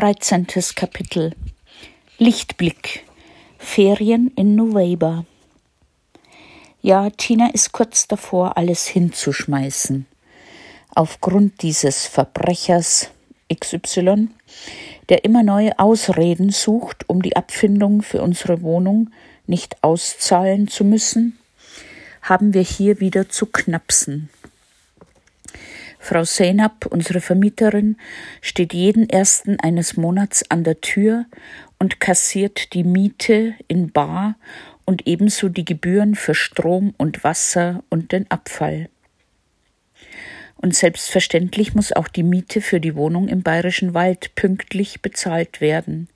13. Kapitel Lichtblick Ferien in Nuweiba. Ja, Tina ist kurz davor, alles hinzuschmeißen. Aufgrund dieses Verbrechers XY, der immer neue Ausreden sucht, um die Abfindung für unsere Wohnung nicht auszahlen zu müssen, haben wir hier wieder zu knapsen. Frau Seinab, unsere Vermieterin, steht jeden ersten eines Monats an der Tür und kassiert die Miete in bar und ebenso die Gebühren für Strom und Wasser und den Abfall. Und selbstverständlich muss auch die Miete für die Wohnung im Bayerischen Wald pünktlich bezahlt werden.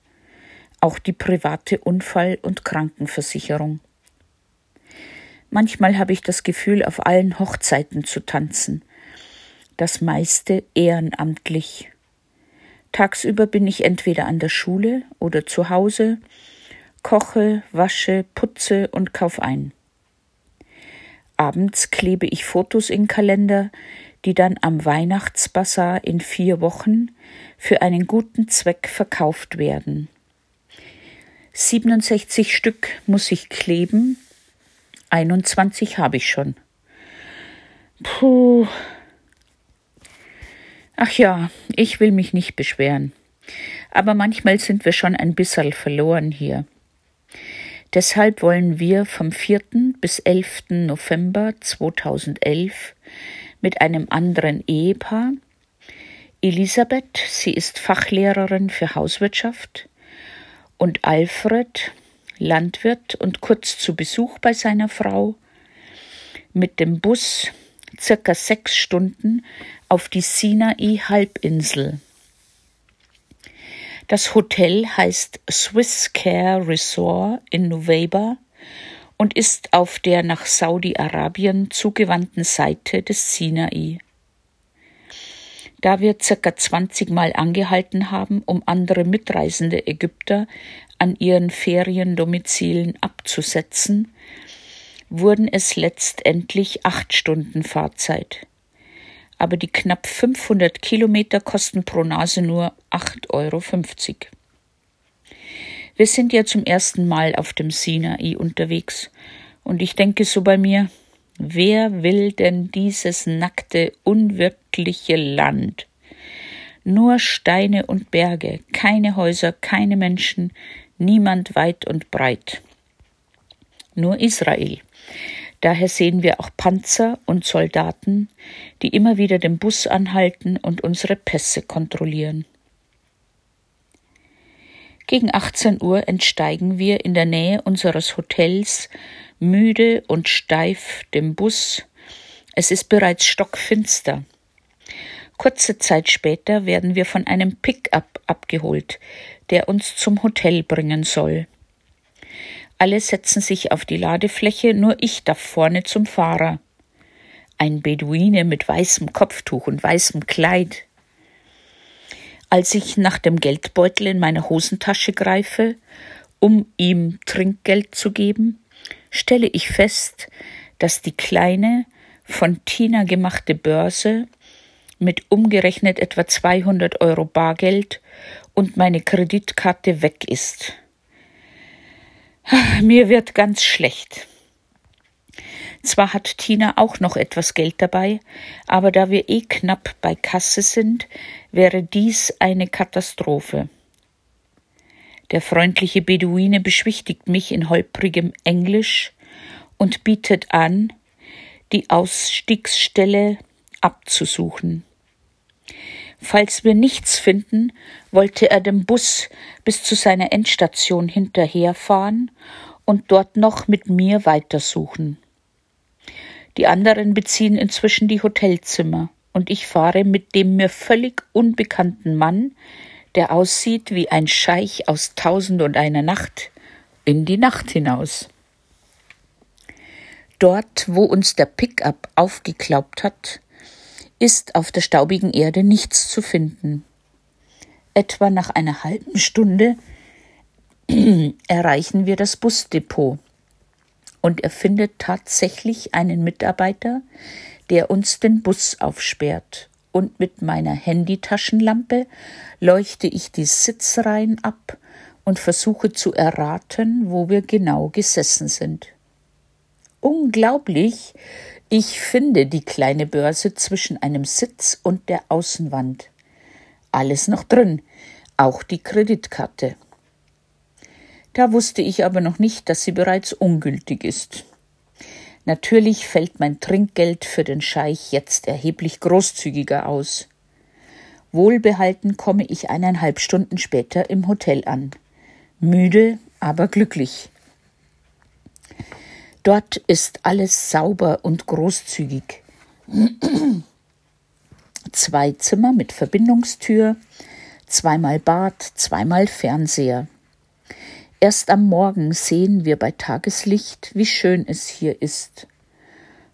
Auch die private Unfall- und Krankenversicherung. Manchmal habe ich das Gefühl, auf allen Hochzeiten zu tanzen. Das meiste ehrenamtlich. Tagsüber bin ich entweder an der Schule oder zu Hause, koche, wasche, putze und kaufe ein. Abends klebe ich Fotos in Kalender, die dann am Weihnachtsbazar in 4 Wochen für einen guten Zweck verkauft werden. 67 Stück muss ich kleben, 21 habe ich schon. Puh. Ach ja, ich will mich nicht beschweren, aber manchmal sind wir schon ein bisschen verloren hier. Deshalb wollen wir vom 4. bis 11. November 2011 mit einem anderen Ehepaar, Elisabeth, sie ist Fachlehrerin für Hauswirtschaft, und Alfred, Landwirt und kurz zu Besuch bei seiner Frau, mit dem Bus circa 6 Stunden auf die Sinai-Halbinsel. Das Hotel heißt Swiss Care Resort in Nuweiba und ist auf der nach Saudi-Arabien zugewandten Seite des Sinai. Da wir circa 20 Mal angehalten haben, um andere mitreisende Ägypter an ihren Feriendomizilen abzusetzen, wurden es letztendlich 8 Stunden Fahrzeit. Aber die knapp 500 Kilometer kosten pro Nase nur 8,50 €. Wir sind ja zum ersten Mal auf dem Sinai unterwegs und ich denke so bei mir, wer will denn dieses nackte, unwirtliche Land? Nur Steine und Berge, keine Häuser, keine Menschen, niemand weit und breit. Nur Israel. Daher sehen wir auch Panzer und Soldaten, die immer wieder den Bus anhalten und unsere Pässe kontrollieren. Gegen 18 Uhr entsteigen wir in der Nähe unseres Hotels, müde und steif, dem Bus. Es ist bereits stockfinster. Kurze Zeit später werden wir von einem Pick-up abgeholt, der uns zum Hotel bringen soll. Alle setzen sich auf die Ladefläche, nur ich darf vorne zum Fahrer. Ein Beduine mit weißem Kopftuch und weißem Kleid. Als ich nach dem Geldbeutel in meiner Hosentasche greife, um ihm Trinkgeld zu geben, stelle ich fest, dass die kleine, von Tina gemachte Börse mit umgerechnet etwa 200 € Bargeld und meine Kreditkarte weg ist. Mir wird ganz schlecht. Zwar hat Tina auch noch etwas Geld dabei, aber da wir eh knapp bei Kasse sind, wäre dies eine Katastrophe. Der freundliche Beduine beschwichtigt mich in holprigem Englisch und bietet an, die Ausstiegsstelle abzusuchen. Falls wir nichts finden, wollte er dem Bus bis zu seiner Endstation hinterherfahren und dort noch mit mir weitersuchen. Die anderen beziehen inzwischen die Hotelzimmer und ich fahre mit dem mir völlig unbekannten Mann, der aussieht wie ein Scheich aus 1001 Nacht, in die Nacht hinaus. Dort, wo uns der Pickup aufgeklaubt hat, ist auf der staubigen Erde nichts zu finden. Etwa nach einer halben Stunde erreichen wir das Busdepot und er findet tatsächlich einen Mitarbeiter, der uns den Bus aufsperrt und mit meiner Handytaschenlampe leuchte ich die Sitzreihen ab und versuche zu erraten, wo wir genau gesessen sind. Unglaublich, ich finde die kleine Börse zwischen einem Sitz und der Außenwand. Alles noch drin, auch die Kreditkarte. Da wusste ich aber noch nicht, dass sie bereits ungültig ist. Natürlich fällt mein Trinkgeld für den Scheich jetzt erheblich großzügiger aus. Wohlbehalten komme ich 1,5 Stunden später im Hotel an. Müde, aber glücklich. Dort ist alles sauber und großzügig. 2 Zimmer mit Verbindungstür, 2x Bad, 2x Fernseher. Erst am Morgen sehen wir bei Tageslicht, wie schön es hier ist.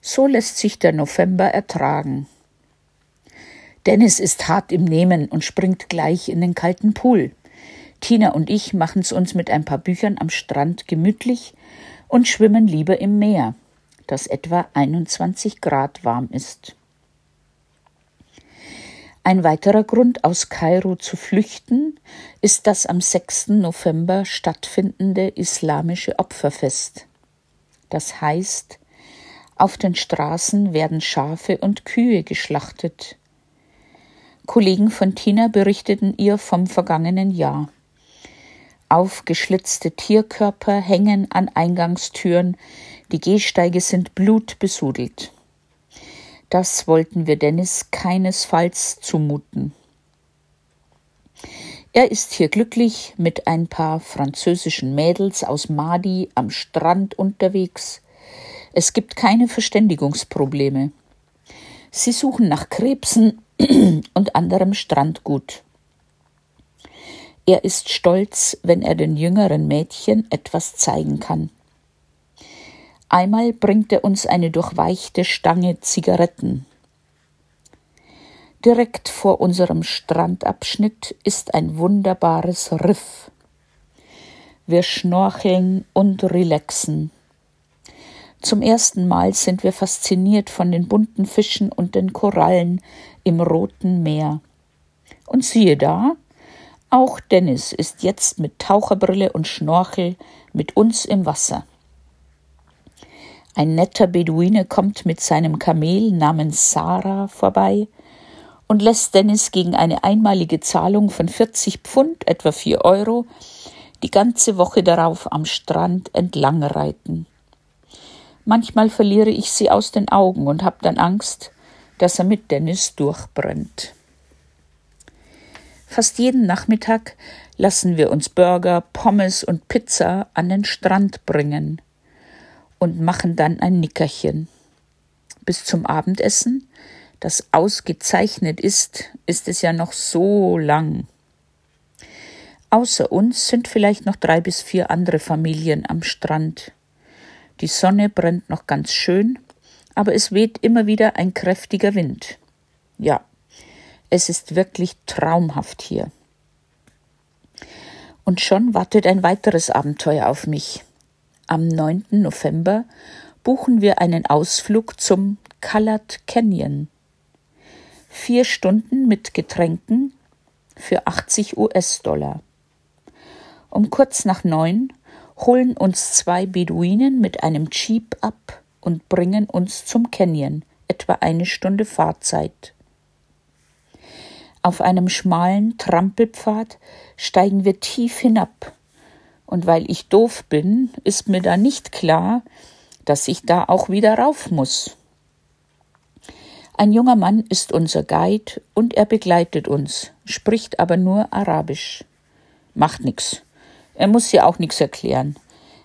So lässt sich der November ertragen. Dennis ist hart im Nehmen und springt gleich in den kalten Pool. Tina und ich machen es uns mit ein paar Büchern am Strand gemütlich und schwimmen lieber im Meer, das etwa 21 Grad warm ist. Ein weiterer Grund, aus Kairo zu flüchten, ist das am 6. November stattfindende islamische Opferfest. Das heißt, auf den Straßen werden Schafe und Kühe geschlachtet. Kollegen von Tina berichteten ihr vom vergangenen Jahr. Aufgeschlitzte Tierkörper hängen an Eingangstüren, die Gehsteige sind blutbesudelt. Das wollten wir Dennis keinesfalls zumuten. Er ist hier glücklich mit ein paar französischen Mädels aus Mahdi am Strand unterwegs. Es gibt keine Verständigungsprobleme. Sie suchen nach Krebsen und anderem Strandgut. Er ist stolz, wenn er den jüngeren Mädchen etwas zeigen kann. Einmal bringt er uns eine durchweichte Stange Zigaretten. Direkt vor unserem Strandabschnitt ist ein wunderbares Riff. Wir schnorcheln und relaxen. Zum ersten Mal sind wir fasziniert von den bunten Fischen und den Korallen im Roten Meer. Und siehe da, auch Dennis ist jetzt mit Taucherbrille und Schnorchel mit uns im Wasser. Ein netter Beduine kommt mit seinem Kamel namens Sarah vorbei und lässt Dennis gegen eine einmalige Zahlung von 40 Pfund, etwa 4 €, die ganze Woche darauf am Strand entlang reiten. Manchmal verliere ich sie aus den Augen und habe dann Angst, dass er mit Dennis durchbrennt. Fast jeden Nachmittag lassen wir uns Burger, Pommes und Pizza an den Strand bringen und machen dann ein Nickerchen. Bis zum Abendessen, das ausgezeichnet ist es ja noch so lang. Außer uns sind vielleicht noch 3 bis 4 andere Familien am Strand. Die Sonne brennt noch ganz schön, aber es weht immer wieder ein kräftiger Wind. Ja, es ist wirklich traumhaft hier. Und schon wartet ein weiteres Abenteuer auf mich. Am 9. November buchen wir einen Ausflug zum Colored Canyon. 4 Stunden mit Getränken für 80 US-Dollar. Um kurz nach 9 holen uns 2 Beduinen mit einem Jeep ab und bringen uns zum Canyon, etwa 1 Stunde Fahrzeit. Auf einem schmalen Trampelpfad steigen wir tief hinab. Und weil ich doof bin, ist mir da nicht klar, dass ich da auch wieder rauf muss. Ein junger Mann ist unser Guide und er begleitet uns, spricht aber nur Arabisch. Macht nix. Er muss ja auch nichts erklären.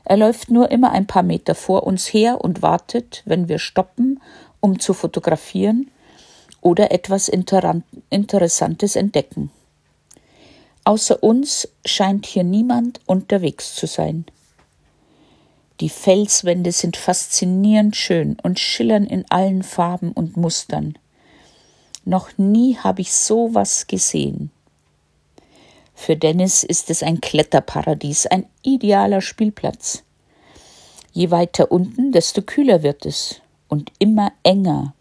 Er läuft nur immer ein paar Meter vor uns her und wartet, wenn wir stoppen, um zu fotografieren oder etwas Interessantes entdecken. Außer uns scheint hier niemand unterwegs zu sein. Die Felswände sind faszinierend schön und schillern in allen Farben und Mustern. Noch nie habe ich sowas gesehen. Für Dennis ist es ein Kletterparadies, ein idealer Spielplatz. Je weiter unten, desto kühler wird es und immer enger.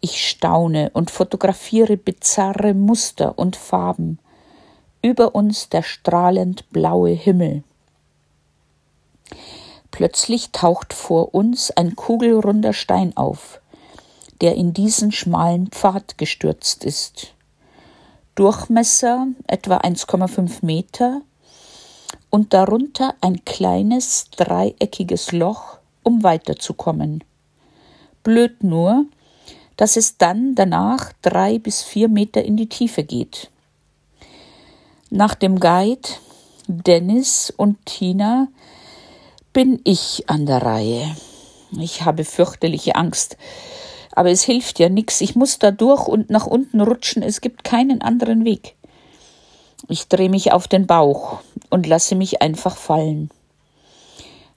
Ich staune und fotografiere bizarre Muster und Farben. Über uns der strahlend blaue Himmel. Plötzlich taucht vor uns ein kugelrunder Stein auf, der in diesen schmalen Pfad gestürzt ist. Durchmesser etwa 1,5 Meter und darunter ein kleines dreieckiges Loch, um weiterzukommen. Blöd nur, dass es dann danach 3 bis 4 Meter in die Tiefe geht. Nach dem Guide, Dennis und Tina bin ich an der Reihe. Ich habe fürchterliche Angst, aber es hilft ja nichts. Ich muss da durch und nach unten rutschen, es gibt keinen anderen Weg. Ich drehe mich auf den Bauch und lasse mich einfach fallen.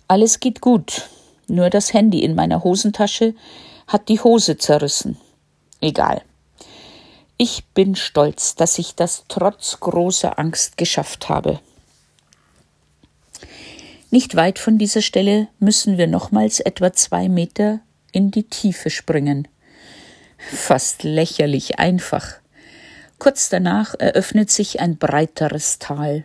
Alles geht gut, nur das Handy in meiner Hosentasche hat die Hose zerrissen. Egal. Ich bin stolz, dass ich das trotz großer Angst geschafft habe. Nicht weit von dieser Stelle müssen wir nochmals etwa 2 Meter in die Tiefe springen. Fast lächerlich einfach. Kurz danach eröffnet sich ein breiteres Tal.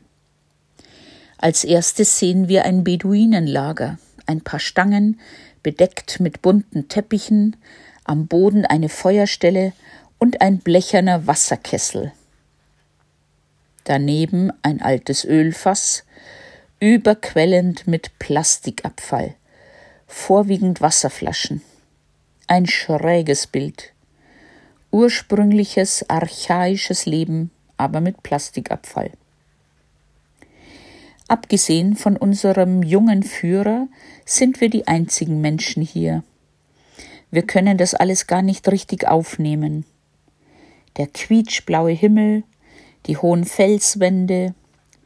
Als erstes sehen wir ein Beduinenlager, ein paar Stangen, bedeckt mit bunten Teppichen, am Boden eine Feuerstelle und ein blecherner Wasserkessel. Daneben ein altes Ölfass, überquellend mit Plastikabfall, vorwiegend Wasserflaschen. Ein schräges Bild. Ursprüngliches, archaisches Leben, aber mit Plastikabfall. Abgesehen von unserem jungen Führer sind wir die einzigen Menschen hier. Wir können das alles gar nicht richtig aufnehmen. Der quietschblaue Himmel, die hohen Felswände,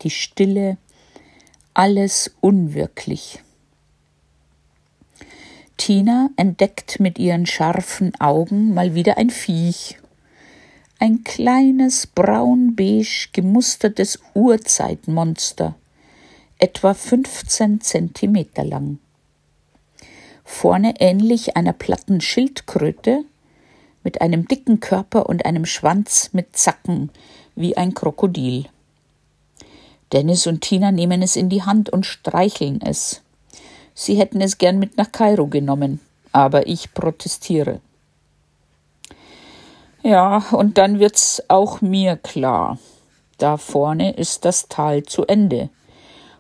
die Stille, alles unwirklich. Tina entdeckt mit ihren scharfen Augen mal wieder ein Viech. Ein kleines braun-beige gemustertes Urzeitmonster, etwa 15 Zentimeter lang. Vorne ähnlich einer platten Schildkröte mit einem dicken Körper und einem Schwanz mit Zacken, wie ein Krokodil. Dennis und Tina nehmen es in die Hand und streicheln es. Sie hätten es gern mit nach Kairo genommen, aber ich protestiere. Ja, und dann wird's auch mir klar. Da vorne ist das Tal zu Ende.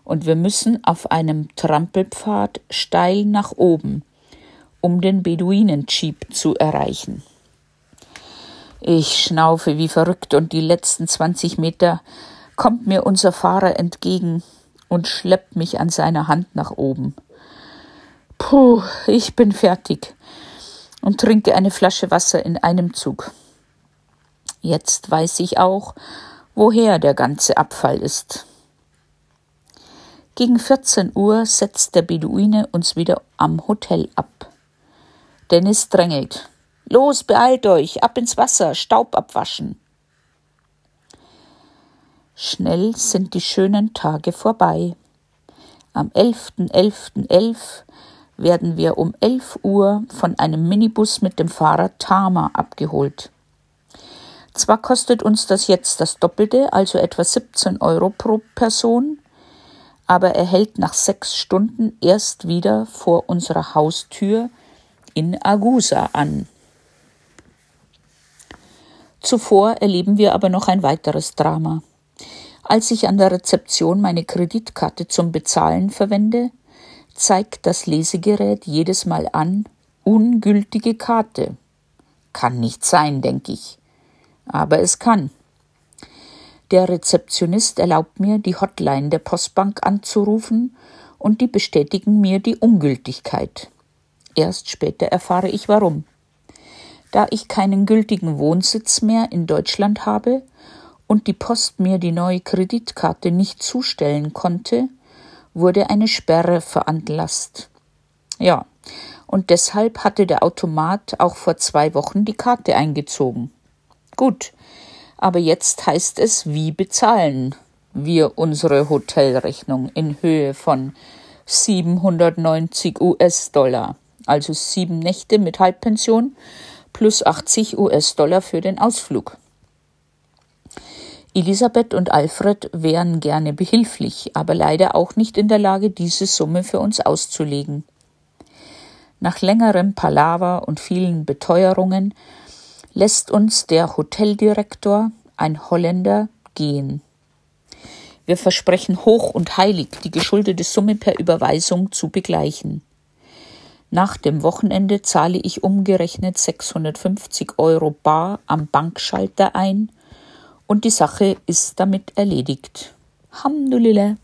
Und wir müssen auf einem Trampelpfad steil nach oben, um den Beduinen-Jeep zu erreichen. Ich schnaufe wie verrückt und die letzten 20 Meter kommt mir unser Fahrer entgegen und schleppt mich an seiner Hand nach oben. Puh, ich bin fertig und trinke eine Flasche Wasser in einem Zug. Jetzt weiß ich auch, woher der ganze Abfall ist. Gegen 14 Uhr setzt der Beduine uns wieder am Hotel ab. Dennis drängelt. Los, beeilt euch, ab ins Wasser, Staub abwaschen. Schnell sind die schönen Tage vorbei. Am 11.11.11 werden wir um 11 Uhr von einem Minibus mit dem Fahrer Tama abgeholt. Zwar kostet uns das jetzt das Doppelte, also etwa 17 € pro Person, aber er hält nach 6 Stunden erst wieder vor unserer Haustür in Agusa an. Zuvor erleben wir aber noch ein weiteres Drama. Als ich an der Rezeption meine Kreditkarte zum Bezahlen verwende, zeigt das Lesegerät jedes Mal an, ungültige Karte. Kann nicht sein, denke ich. Aber es kann. Der Rezeptionist erlaubt mir, die Hotline der Postbank anzurufen und die bestätigen mir die Ungültigkeit. Erst später erfahre ich warum. Da ich keinen gültigen Wohnsitz mehr in Deutschland habe und die Post mir die neue Kreditkarte nicht zustellen konnte, wurde eine Sperre veranlasst. Ja, und deshalb hatte der Automat auch vor 2 Wochen die Karte eingezogen. Gut. Aber jetzt heißt es, wie bezahlen wir unsere Hotelrechnung in Höhe von 790 US-Dollar, also 7 Nächte mit Halbpension plus 80 US-Dollar für den Ausflug. Elisabeth und Alfred wären gerne behilflich, aber leider auch nicht in der Lage, diese Summe für uns auszulegen. Nach längerem Palaver und vielen Beteuerungen lässt uns der Hoteldirektor, ein Holländer, gehen. Wir versprechen hoch und heilig, die geschuldete Summe per Überweisung zu begleichen. Nach dem Wochenende zahle ich umgerechnet 650 Euro bar am Bankschalter ein und die Sache ist damit erledigt. Alhamdulillah.